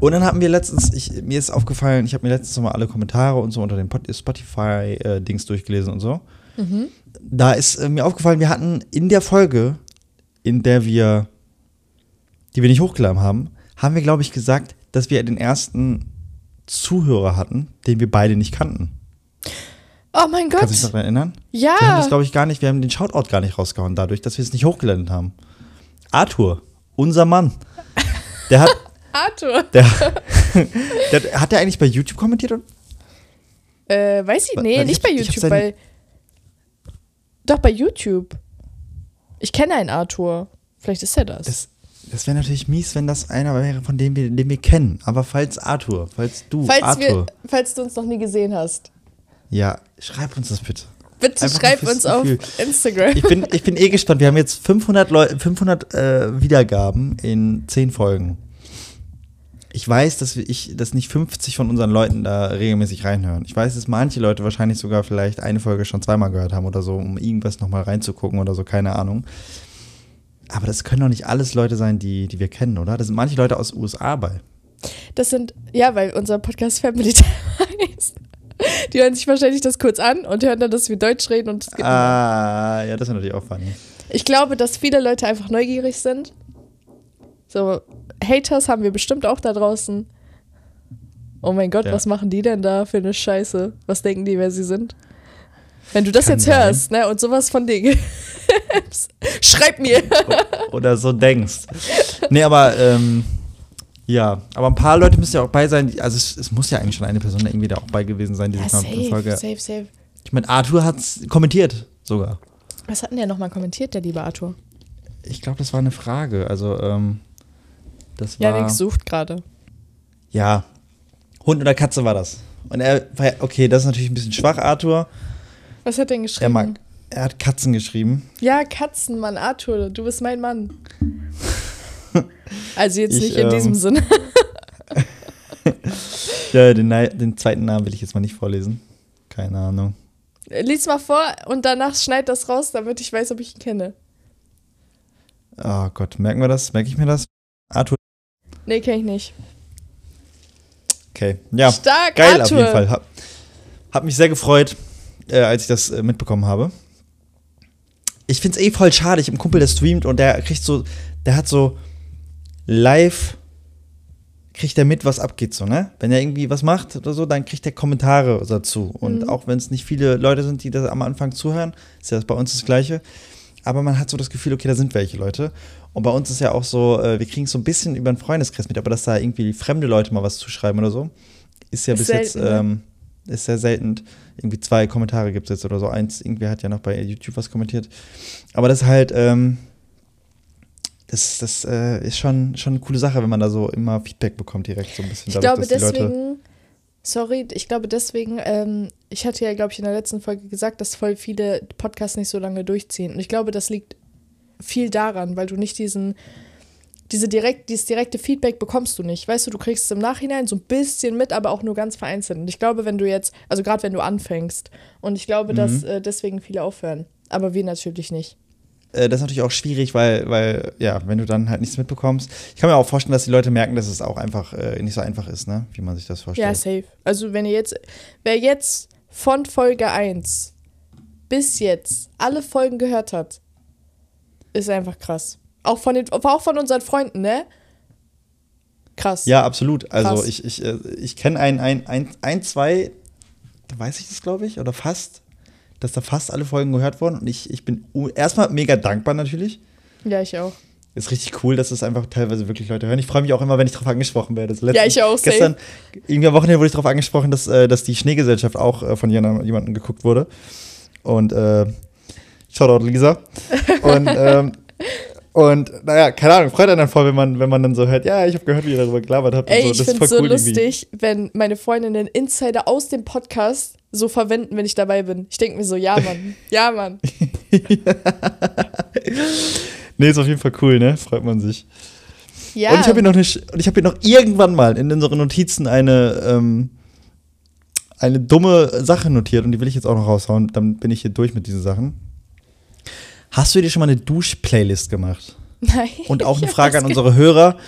dann hatten wir letztens, mir ist aufgefallen, ich habe mir letztens nochmal alle Kommentare und so unter den Spotify-Dings durchgelesen und so. Mhm. Da ist mir aufgefallen, wir hatten in der Folge, in der wir, die wir nicht hochgeladen haben, haben wir, glaube ich, gesagt, dass wir den ersten Zuhörer hatten, den wir beide nicht kannten. Oh mein Gott. Kannst du dich noch daran erinnern? Ja. Wir haben das, glaube ich, gar nicht, wir haben den Shoutout gar nicht rausgehauen, dadurch, dass wir es nicht hochgeladen haben. Arthur, unser Mann, der hat Arthur. Hat der eigentlich bei YouTube kommentiert? Und? Weiß ich, nee, nicht bei YouTube. Doch, bei YouTube. Ich kenne einen Arthur. Vielleicht ist er das. Das wäre natürlich mies, wenn das einer wäre, von dem wir kennen. Aber falls Arthur. Falls du uns noch nie gesehen hast. Ja, schreib uns das bitte. Bitte einfach schreib uns Gefühl. Auf Instagram. Ich bin eh gespannt. Wir haben jetzt 500 Wiedergaben in 10 Folgen. Ich weiß, dass nicht 50 von unseren Leuten da regelmäßig reinhören. Ich weiß, dass manche Leute wahrscheinlich sogar vielleicht eine Folge schon 2-mal gehört haben oder so, um irgendwas nochmal reinzugucken oder so, keine Ahnung. Aber das können doch nicht alles Leute sein, die wir kennen, oder? Das sind manche Leute aus den USA bei. Das sind, ja, weil unser Podcast Family Time heißt. Die hören sich wahrscheinlich das kurz an und hören dann, dass wir Deutsch reden und es gibt. Ah, ja, das ist natürlich auch funny. Ich glaube, dass viele Leute einfach neugierig sind. So, Haters haben wir bestimmt auch da draußen. Oh mein Gott, ja. Was machen die denn da für eine Scheiße? Was denken die, wer sie sind? Wenn du das Kann jetzt sein. Hörst, ne, und sowas von dir schreib mir. Oder so denkst. Nee, aber, ja, aber ein paar Leute müssen ja auch bei sein. Also es muss ja eigentlich schon eine Person irgendwie da auch bei gewesen sein, die ja, safe. Ich meine, Arthur hat's kommentiert sogar. Was hat denn der nochmal kommentiert, der liebe Arthur? Ich glaube, das war eine Frage. Also, das war. Janik sucht gerade. Ja. Hund oder Katze war das. Und er war, okay, das ist natürlich ein bisschen schwach, Arthur. Was hat er denn geschrieben? Er hat Katzen geschrieben. Ja, Katzen, Mann, Arthur, du bist mein Mann. Also jetzt nicht in diesem Sinne. Ja, den zweiten Namen will ich jetzt mal nicht vorlesen. Keine Ahnung. Lies mal vor und danach schneid das raus, damit ich weiß, ob ich ihn kenne. Oh Gott, merken wir das? Merke ich mir das? Arthur? Nee, kenne ich nicht. Okay, ja. Stark, geil, Arthur. Auf jeden Fall. Hab mich sehr gefreut, als ich das mitbekommen habe. Ich find's eh voll schade. Ich hab einen Kumpel, der streamt und der hat so live, kriegt er mit, was abgeht so, ne? Wenn er irgendwie was macht oder so, dann kriegt er Kommentare dazu. Und auch wenn es nicht viele Leute sind, die das am Anfang zuhören, ist ja bei uns das Gleiche. Aber man hat so das Gefühl, okay, da sind welche Leute. Und bei uns ist ja auch so, wir kriegen es so ein bisschen über den Freundeskreis mit, aber dass da irgendwie fremde Leute mal was zuschreiben oder so, ist ja bis selten, jetzt, ist sehr selten. Irgendwie 2 Kommentare gibt es jetzt oder so. 1, irgendwie hat ja noch bei YouTube was kommentiert. Aber das ist halt, das ist schon eine coole Sache, wenn man da so immer Feedback bekommt direkt so ein bisschen. Ich glaube deswegen, ich hatte ja, glaube ich, in der letzten Folge gesagt, dass voll viele Podcasts nicht so lange durchziehen. Und ich glaube, das liegt viel daran, weil du nicht dieses direkte Feedback bekommst du nicht. Weißt du, du kriegst es im Nachhinein so ein bisschen mit, aber auch nur ganz vereinzelt. Und ich glaube, wenn du jetzt, also gerade wenn du anfängst, und ich glaube, dass deswegen viele aufhören. Aber wir natürlich nicht. Das ist natürlich auch schwierig, weil, ja, wenn du dann halt nichts mitbekommst. Ich kann mir auch vorstellen, dass die Leute merken, dass es auch einfach nicht so einfach ist, ne? Wie man sich das vorstellt. Ja, safe. Also, wer jetzt von Folge 1 bis jetzt alle Folgen gehört hat, ist einfach krass. Auch von unseren Freunden, ne? Krass. Ja, absolut. Also, krass. Ich kenne ein, zwei, da weiß ich das, glaube ich, oder fast. Dass da fast alle Folgen gehört wurden. Und ich bin erstmal mega dankbar natürlich. Ja, ich auch. ist richtig cool, dass es einfach teilweise wirklich Leute hören. Ich freue mich auch immer, wenn ich darauf angesprochen werde. So letztens, ich auch. Gestern, irgendwie am Wochenende wurde ich darauf angesprochen, dass die Schneegesellschaft auch von jemandem geguckt wurde. Und Shoutout Lisa. Und naja, keine Ahnung, freut einen dann voll, wenn man dann so hört, ja, ich habe gehört, wie ihr darüber gelabert habt. Ey, und so. Das ist voll cool irgendwie. Ich finde es so lustig, wenn meine Freundinnen Insider aus dem Podcast so verwenden, wenn ich dabei bin. Ich denke mir so, ja, Mann, ja, Mann. Nee, ist auf jeden Fall cool, ne? Freut man sich. Ja. Und ich habe hier noch irgendwann mal in unseren Notizen eine dumme Sache notiert und die will ich jetzt auch noch raushauen, dann bin ich hier durch mit diesen Sachen. Hast du dir schon mal eine Dusch-Playlist gemacht? Nein. Und auch eine Frage an unsere Hörer.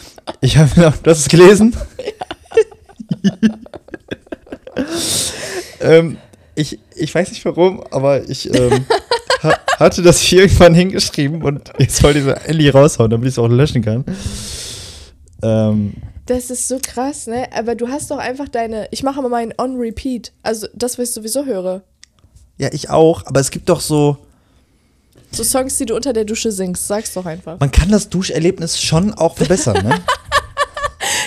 Ich habe gedacht, du hast es gelesen? Ja. Ich weiß nicht warum, aber ich hatte das hier irgendwann hingeschrieben und jetzt wollte ich so endlich raushauen, damit ich es auch löschen kann. Das ist so krass, ne? Aber du hast doch einfach ich mache immer meinen On-Repeat. Also das, was ich sowieso höre. Ja, ich auch. Aber es gibt doch so Songs, die du unter der Dusche singst, sag's doch einfach. Man kann das Duscherlebnis schon auch verbessern, ne?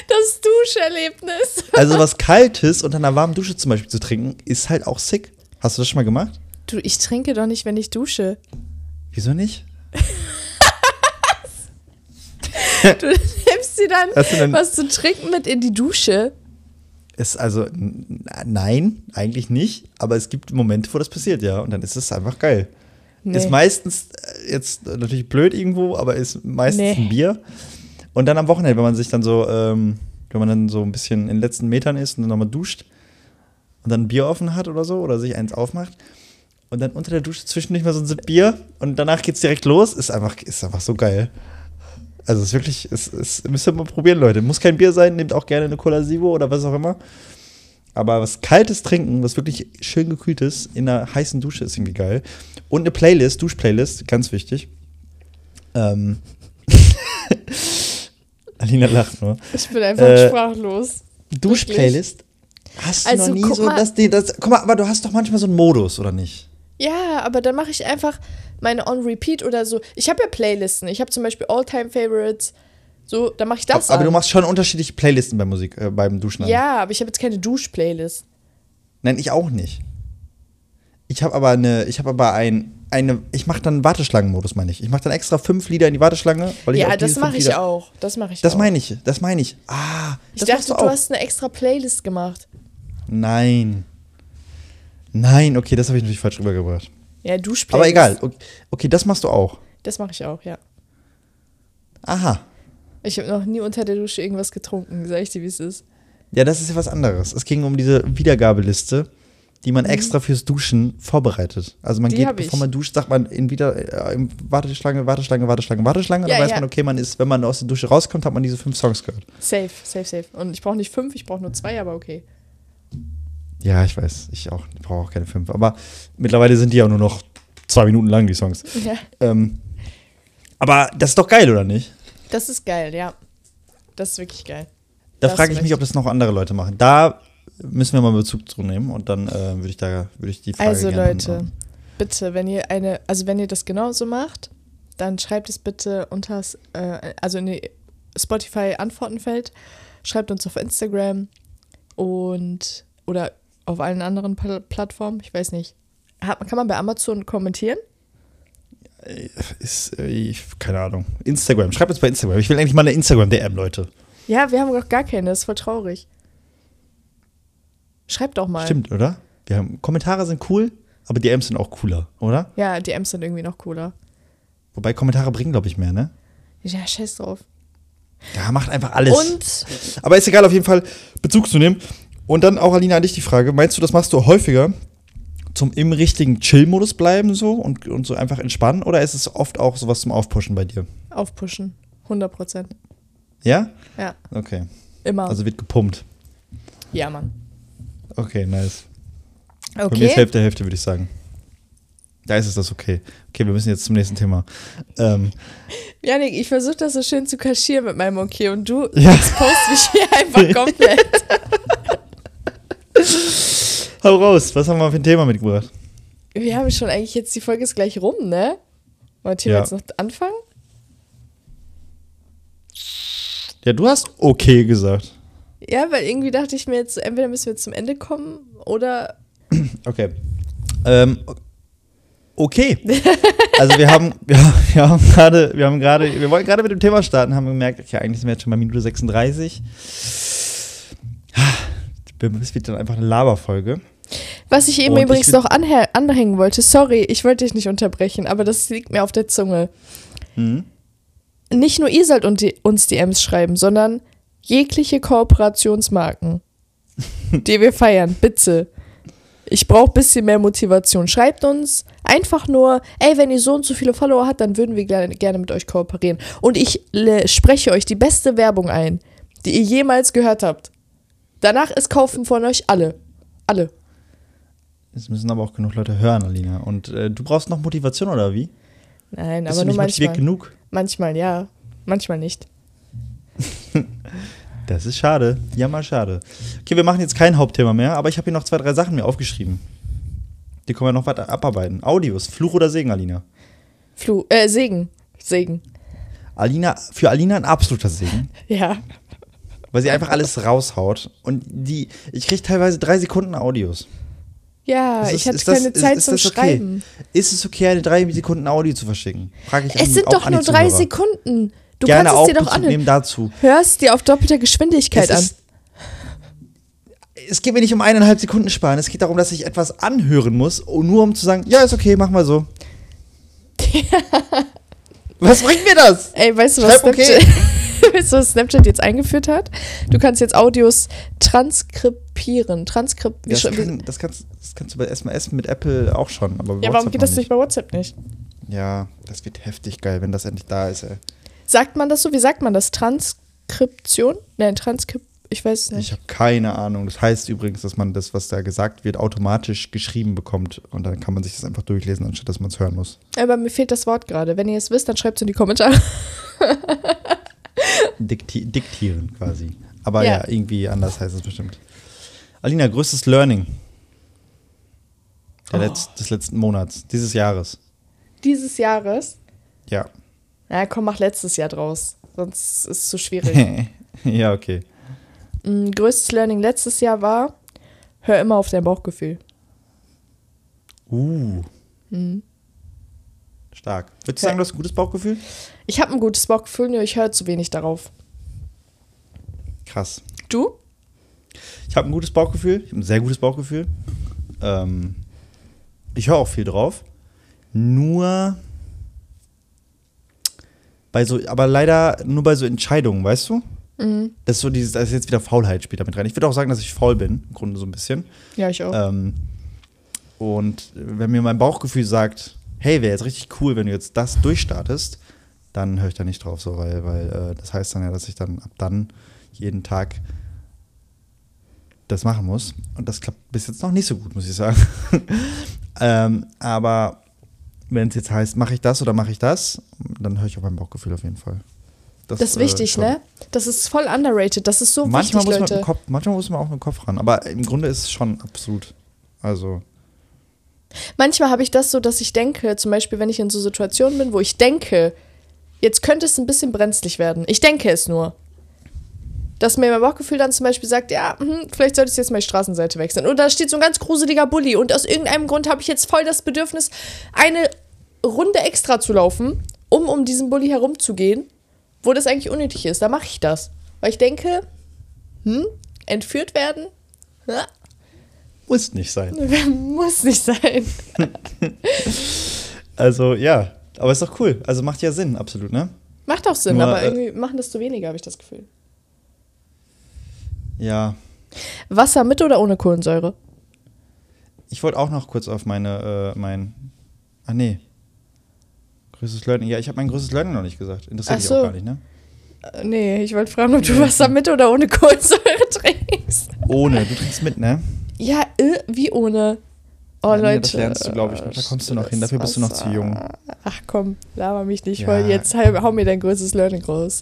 Das Duscherlebnis. Also was Kaltes unter einer warmen Dusche zum Beispiel zu trinken, ist halt auch sick. Hast du das schon mal gemacht? Du, ich trinke doch nicht, wenn ich dusche. Wieso nicht? Du nimmst dir dann was zu trinken mit in die Dusche? Nein, eigentlich nicht. Aber es gibt Momente, wo das passiert, ja. Und dann ist es einfach geil. Nee. Ist meistens, jetzt natürlich blöd irgendwo, aber ist meistens ein Bier. Und dann am Wochenende, wenn man sich dann so, wenn man dann so ein bisschen in den letzten Metern ist und dann nochmal duscht und dann ein Bier offen hat oder so, oder sich eins aufmacht und dann unter der Dusche zwischendurch mal so ein Bier und danach geht's direkt los, ist einfach so geil. Also es ist wirklich, müsst ihr mal probieren, Leute. Muss kein Bier sein, nehmt auch gerne eine Cola Zero oder was auch immer. Aber was Kaltes trinken, was wirklich schön gekühltes in einer heißen Dusche ist irgendwie geil. Und eine Playlist, Duschplaylist, ganz wichtig. Alina lacht nur. Ich bin einfach sprachlos. Duschplaylist? Hast du noch nie so das? Guck mal, aber du hast doch manchmal so einen Modus, oder nicht? Ja, aber dann mache ich einfach meine On-Repeat oder so. Ich habe ja Playlisten. Ich habe zum Beispiel All-Time-Favorites. So, dann mache ich das. Aber du machst schon unterschiedliche Playlisten bei Musik, beim Duschen an. Ja, aber ich habe jetzt keine Dusch-Playlist. Nein, ich auch nicht. Ich mache dann Warteschlangenmodus, meine ich. Ich mache dann extra 5 Lieder in die Warteschlange. Weil ja, das mache ich auch. Das meine ich. Ah, ich dachte, du hast eine extra Playlist gemacht. Nein, okay, das habe ich natürlich falsch rübergebracht. Ja, Dusch-Playlist. Aber egal. Okay, das machst du auch. Das mache ich auch, ja. Aha. Ich habe noch nie unter der Dusche irgendwas getrunken, sag ich dir, wie es ist. Ja, das ist ja was anderes. Es ging um diese Wiedergabeliste, die man extra fürs Duschen vorbereitet. Also man geht, bevor man duscht, sagt man in Warteschlange. Ja, dann weiß man, okay, wenn man aus der Dusche rauskommt, hat man diese 5 Songs gehört. Safe. Und ich brauche nicht 5, ich brauche nur 2, aber okay. Ja, ich weiß, ich brauche auch keine 5. Aber mittlerweile sind die ja nur noch 2 Minuten lang, die Songs. Ja. Aber das ist doch geil, oder nicht? Das ist geil, ja. Das ist wirklich geil. Da frage ich mich, ob das noch andere Leute machen. Da müssen wir mal Bezug zu nehmen und dann würde ich die Frage gerne beantworten. Also Leute, bitte, wenn ihr das genauso macht, dann schreibt es bitte in die Spotify-Antwortenfeld, schreibt uns auf Instagram oder auf allen anderen Plattformen, ich weiß nicht. Kann man bei Amazon kommentieren? Keine Ahnung. Instagram. Schreibt uns bei Instagram. Ich will eigentlich mal eine Instagram-DM, Leute. Ja, wir haben doch gar keine. Das ist voll traurig. Schreibt doch mal. Stimmt, oder? Kommentare sind cool, aber DMs sind auch cooler, oder? Ja, DMs sind irgendwie noch cooler. Wobei Kommentare bringen, glaube ich, mehr, ne? Ja, scheiß drauf. Ja, macht einfach alles. Aber ist egal, auf jeden Fall Bezug zu nehmen. Und dann auch, Alina, an dich die Frage. Meinst du, das machst du häufiger? Zum im richtigen Chill-Modus bleiben so und so einfach entspannen? Oder ist es oft auch sowas zum Aufpushen bei dir? Aufpushen, 100%. Ja? Ja. Okay. Immer. Also wird gepumpt. Ja, Mann. Okay, nice. Okay. Bei mir ist Hälfte, würde ich sagen. Da ist es das okay. Okay, wir müssen jetzt zum nächsten Thema. Janik, ich versuche das so schön zu kaschieren mit meinem Okay und du exposed mich hier einfach komplett. Hau raus, was haben wir für ein Thema mitgebracht? Wir haben schon eigentlich jetzt, die Folge ist gleich rum, ne? Wollt ihr jetzt noch anfangen? Ja, du hast okay gesagt. Ja, weil irgendwie dachte ich mir jetzt, entweder müssen wir jetzt zum Ende kommen oder... Okay. Okay. Also wir wollten gerade mit dem Thema starten, haben gemerkt, okay, eigentlich sind wir jetzt schon bei Minute 36. Das wird dann einfach eine Laberfolge. Was ich eben übrigens noch anhängen wollte, sorry, ich wollte dich nicht unterbrechen, aber das liegt mir auf der Zunge. Mhm. Nicht nur ihr sollt uns DMs schreiben, sondern jegliche Kooperationsmarken, die wir feiern, bitte. Ich brauche ein bisschen mehr Motivation. Schreibt uns einfach nur, ey, wenn ihr so und so viele Follower habt, dann würden wir gerne mit euch kooperieren. Und ich spreche euch die beste Werbung ein, die ihr jemals gehört habt. Danach ist kaufen von euch alle. Alle. Es müssen aber auch genug Leute hören, Alina. Und du brauchst noch Motivation, oder wie? Nein, aber nur manchmal. Bist du nicht motiviert genug? Manchmal ja, manchmal nicht. Das ist schade. Ja, mal schade. Okay, wir machen jetzt kein Hauptthema mehr, aber ich habe hier noch 2, 3 Sachen mir aufgeschrieben. Die können wir noch weiter abarbeiten. Audios, Fluch oder Segen, Alina? Segen. Segen. Alina, für Alina ein absoluter Segen. Ja. Weil sie einfach alles raushaut. Und ich kriege teilweise 3 Sekunden Audios. Ja, ich hatte keine Zeit zum Schreiben. Ist es okay, eine 3 Sekunden Audio zu verschicken? Frage ich. Es sind doch nur 3 Sekunden. Du kannst es dir doch anhören. Hörst dir auf doppelter Geschwindigkeit an. Es geht mir nicht um 1,5 Sekunden sparen. Es geht darum, dass ich etwas anhören muss, nur um zu sagen, ja, ist okay, mach mal so. Was bringt mir das? Ey, weißt du, was Snapchat jetzt eingeführt hat? Du kannst jetzt Audios transkribieren. Das kannst du bei SMS mit Apple auch schon. Aber ja, warum geht das nicht bei WhatsApp nicht? Ja, das wird heftig geil, wenn das endlich da ist, ey. Sagt man das so? Wie sagt man das? Transkription? Nein, ich weiß es nicht. Ich habe keine Ahnung. Das heißt übrigens, dass man das, was da gesagt wird, automatisch geschrieben bekommt. Und dann kann man sich das einfach durchlesen, anstatt dass man es hören muss. Aber mir fehlt das Wort gerade. Wenn ihr es wisst, dann schreibt es in die Kommentare. Diktieren quasi. Aber ja, irgendwie anders heißt es bestimmt. Alina, größtes Learning des letzten Monats, dieses Jahres. Dieses Jahres? Ja. Na komm, mach letztes Jahr draus, sonst ist es zu schwierig. Ja, okay. Größtes Learning letztes Jahr war, hör immer auf dein Bauchgefühl. Stark. Würdest du sagen, du hast ein gutes Bauchgefühl? Ich habe ein gutes Bauchgefühl, nur ich höre zu wenig darauf. Krass. Du? Ich habe ein gutes Bauchgefühl, ich habe ein sehr gutes Bauchgefühl. Ich höre auch viel drauf, nur... aber leider nur bei so Entscheidungen, weißt du? Mhm. Das ist so das ist jetzt wieder Faulheit später mit rein. Ich würde auch sagen, dass ich faul bin, im Grunde so ein bisschen. Ja, ich auch. Und wenn mir mein Bauchgefühl sagt, hey, wäre jetzt richtig cool, wenn du jetzt das durchstartest, dann höre ich da nicht drauf, so, weil das heißt dann ja, dass ich dann ab dann jeden Tag das machen muss. Und das klappt bis jetzt noch nicht so gut, muss ich sagen. Aber wenn es jetzt heißt, mache ich das oder mache ich das, dann höre ich auf mein Bauchgefühl auf jeden Fall. Das ist wichtig, ne? Das ist voll underrated. Das ist so wichtig, Leute. Manchmal muss man auch mit dem Kopf ran. Aber im Grunde ist es schon absolut. Also. Manchmal habe ich das so, dass ich denke, zum Beispiel, wenn ich in so Situationen bin, wo ich denke, jetzt könnte es ein bisschen brenzlig werden. Ich denke es nur. Dass mir mein Bauchgefühl dann zum Beispiel sagt, ja, vielleicht sollte ich jetzt mal die Straßenseite wechseln. Und da steht so ein ganz gruseliger Bulli. Und aus irgendeinem Grund habe ich jetzt voll das Bedürfnis, eine Runde extra zu laufen, um diesen Bulli herumzugehen, wo das eigentlich unnötig ist. Da mache ich das. Weil ich denke, entführt werden? Ja. Muss nicht sein. Muss nicht sein. Also, ja. Aber ist doch cool. Also macht ja Sinn, absolut, ne? Macht auch Sinn, aber irgendwie machen das zu wenige, habe ich das Gefühl. Ja. Wasser mit oder ohne Kohlensäure? Ich wollte auch noch kurz auf größtes Learning. Ja, ich habe mein größtes Learning noch nicht gesagt. Interessiert dich auch gar nicht, ne? Nee, ich wollte fragen, ob du Wasser mit oder ohne Kohlensäure trinkst. Ohne, du trinkst mit, ne? Ja, wie ohne? Oh, ja, Leute. Das lernst du, glaube ich, noch. Da kommst du noch hin, dafür bist du noch zu jung. Ach komm, laber mich nicht voll. Jetzt hau mir dein größtes Learning raus.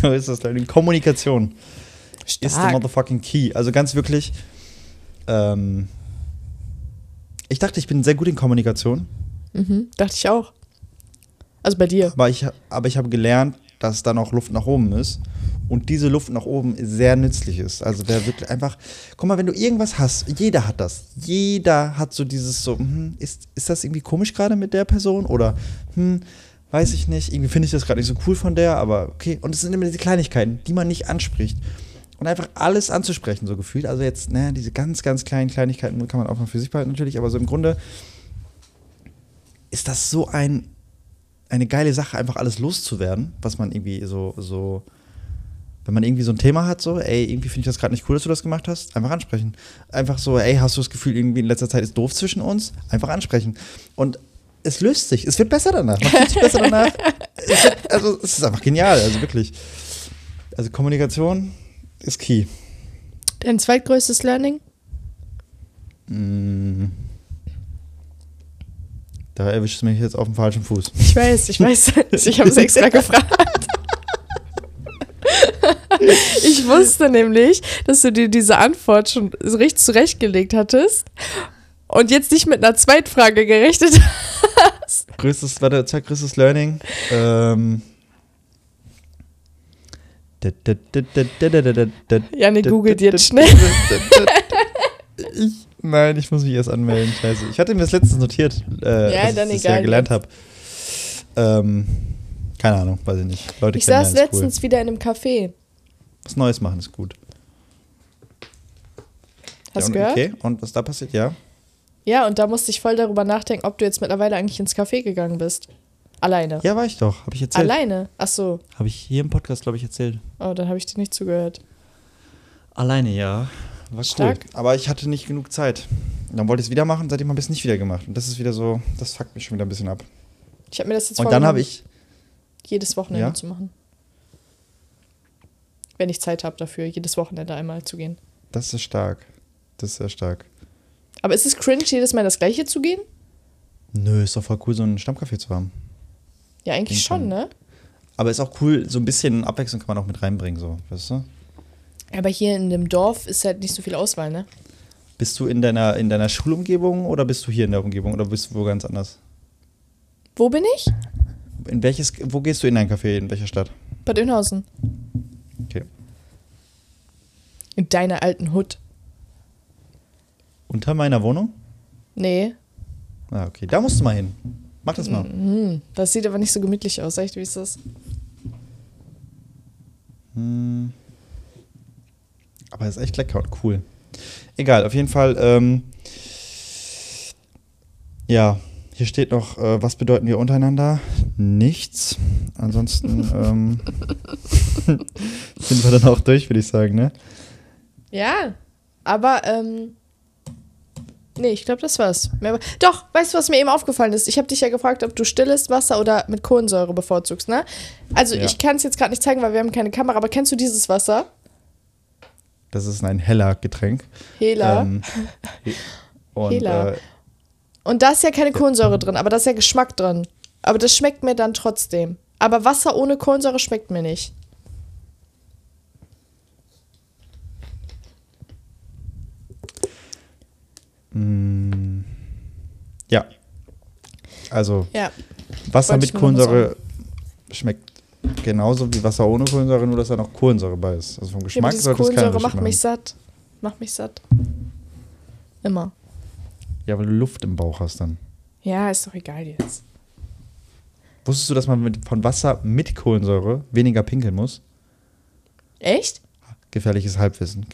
Größtes Learning, Kommunikation. Stark. Ist der motherfucking key. Also ganz wirklich, ich dachte, ich bin sehr gut in Kommunikation. Mhm, dachte ich auch. Also bei dir. Aber ich habe gelernt, dass da noch Luft nach oben ist. Und diese Luft nach oben sehr nützlich ist. Also wer wirklich einfach, guck mal, wenn du irgendwas hast, jeder hat das. Jeder hat so dieses so, ist das irgendwie komisch gerade mit der Person? Oder weiß ich nicht, irgendwie finde ich das gerade nicht so cool von der, aber okay. Und es sind immer diese Kleinigkeiten, die man nicht anspricht. Und einfach alles anzusprechen, so gefühlt. Also jetzt, naja, diese ganz, ganz kleinen Kleinigkeiten kann man auch noch für sich behalten natürlich, aber so im Grunde ist das so eine geile Sache, einfach alles loszuwerden, was man irgendwie so wenn man irgendwie so ein Thema hat, so, ey, irgendwie finde ich das gerade nicht cool, dass du das gemacht hast, einfach ansprechen. Einfach so, ey, hast du das Gefühl, irgendwie in letzter Zeit ist doof zwischen uns? Einfach ansprechen. Und es löst sich, es wird besser danach. Man fühlt sich besser danach. Es ist einfach genial, also wirklich. Also Kommunikation ist key. Dein zweitgrößtes Learning? Da erwischst du mich jetzt auf dem falschen Fuß. Ich weiß. Ich habe es extra gefragt. Ich wusste nämlich, dass du dir diese Antwort schon richtig zurechtgelegt hattest und jetzt nicht mit einer Zweitfrage gerechnet hast. Größtes Learning. Janne googelt jetzt schnell. Nein, ich muss mich erst anmelden. Scheiße. Ich hatte mir das letztens notiert, dass ich das ja gelernt habe. Keine Ahnung, weiß ich nicht. Leute, ich saß letztens wieder in einem Café. Was Neues machen ist gut. Hast du gehört? Okay, und was da passiert, ja. Ja, und da musste ich voll darüber nachdenken, ob du jetzt mittlerweile eigentlich ins Café gegangen bist. Alleine. Ja, war ich doch. Habe ich erzählt. Alleine? Ach so. Habe ich hier im Podcast, glaube ich, erzählt. Oh, dann habe ich dir nicht zugehört. Alleine, ja. War stark. Cool. Aber ich hatte nicht genug Zeit. Und dann wollte ich es wieder machen, seitdem habe ich es nicht wieder gemacht. Und das ist wieder so, das fuckt mich schon wieder ein bisschen ab. Ich habe mir das jetzt vorgenommen. Und dann habe ich jedes Wochenende zu machen. Wenn ich Zeit habe dafür, jedes Wochenende einmal zu gehen. Das ist stark. Das ist sehr stark. Aber ist es cringe, jedes Mal das Gleiche zu gehen? Nö, ist doch voll cool, so einen Stammcafé zu haben. Ja, eigentlich schon, ne? Aber ist auch cool, so ein bisschen Abwechslung kann man auch mit reinbringen, so, weißt du? Aber hier in dem Dorf ist halt nicht so viel Auswahl, ne? Bist du in deiner Schulumgebung oder bist du hier in der Umgebung oder bist du wo ganz anders? Wo bin ich? Wo gehst du in ein Café? In welcher Stadt? Bad Oeynhausen. Okay. In deiner alten Hut. Unter meiner Wohnung? Nee. Ah, okay. Da musst du mal hin. Mach das mal. Das sieht aber nicht so gemütlich aus. Echt, wie ist das? Aber ist echt lecker und cool. Egal, auf jeden Fall. Ja, hier steht noch, was bedeuten wir untereinander? Nichts. Ansonsten sind wir dann auch durch, würde ich sagen, ne? Ja, aber nee, ich glaube, das war's. Doch, weißt du, was mir eben aufgefallen ist? Ich habe dich ja gefragt, ob du stilles Wasser oder mit Kohlensäure bevorzugst, ne? Also ja. Ich kann es jetzt gerade nicht zeigen, weil wir haben keine Kamera, aber kennst du dieses Wasser? Das ist ein Hella-Getränk. Hella. Und da ist ja keine Kohlensäure drin, aber da ist ja Geschmack drin. Aber das schmeckt mir dann trotzdem. Aber Wasser ohne Kohlensäure schmeckt mir nicht. Ja. Also, Wasser mit Kohlensäure schmeckt genauso wie Wasser ohne Kohlensäure, nur dass da noch Kohlensäure bei ist. Also vom Geschmack sollte es keine Kohlensäure macht mich satt. Macht mich satt. Immer. Ja, weil du Luft im Bauch hast dann. Ja, ist doch egal jetzt. Wusstest du, dass man von Wasser mit Kohlensäure weniger pinkeln muss? Echt? Gefährliches Halbwissen.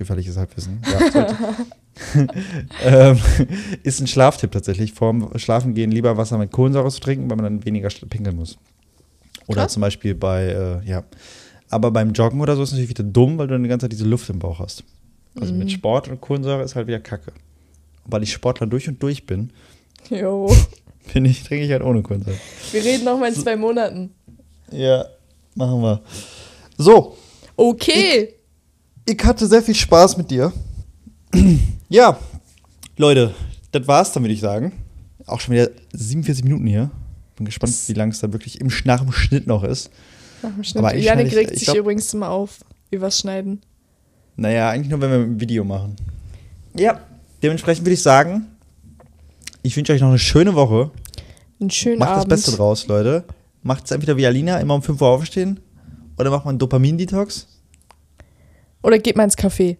Ja, ist ein Schlaftipp tatsächlich. Vorm Schlafengehen lieber Wasser mit Kohlensäure zu trinken, weil man dann weniger pinkeln muss. Oder zum Beispiel bei, aber beim Joggen oder so ist es natürlich wieder dumm, weil du dann die ganze Zeit diese Luft im Bauch hast. Also mit Sport und Kohlensäure ist halt wieder Kacke. Und weil ich Sportler durch und durch bin, trinke ich halt ohne Kohlensäure. Wir reden nochmal in 2 Monaten. Ja, machen wir. So. Okay. Ich hatte sehr viel Spaß mit dir. Ja, Leute, das war's dann, würde ich sagen. Auch schon wieder 47 Minuten hier. Bin gespannt, wie lang es da wirklich nach dem Schnitt noch ist. Nach dem Schnitt. Janik regt sich übrigens immer auf, übers Schneiden. Naja, eigentlich nur, wenn wir ein Video machen. Ja, dementsprechend würde ich sagen, ich wünsche euch noch eine schöne Woche. Einen schönen Abend. Macht das Beste draus, Leute. Macht es entweder wie Alina, immer um 5 Uhr aufstehen. Oder macht man einen Dopamin-Detox. Oder geht mal ins Café?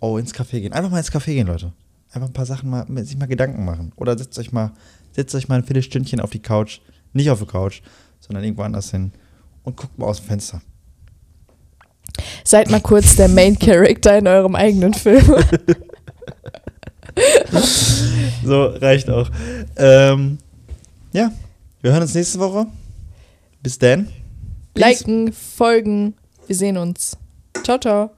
Oh, ins Café gehen. Einfach mal ins Café gehen, Leute. Einfach ein paar Sachen mal, sich mal Gedanken machen. Oder setzt euch mal ein Viertelstündchen auf die Couch. Nicht auf die Couch, sondern irgendwo anders hin. Und guckt mal aus dem Fenster. Seid mal kurz der Main Character in eurem eigenen Film. So, reicht auch. Ja, wir hören uns nächste Woche. Bis dann. Liken, folgen. Wir sehen uns. Ciao, ciao.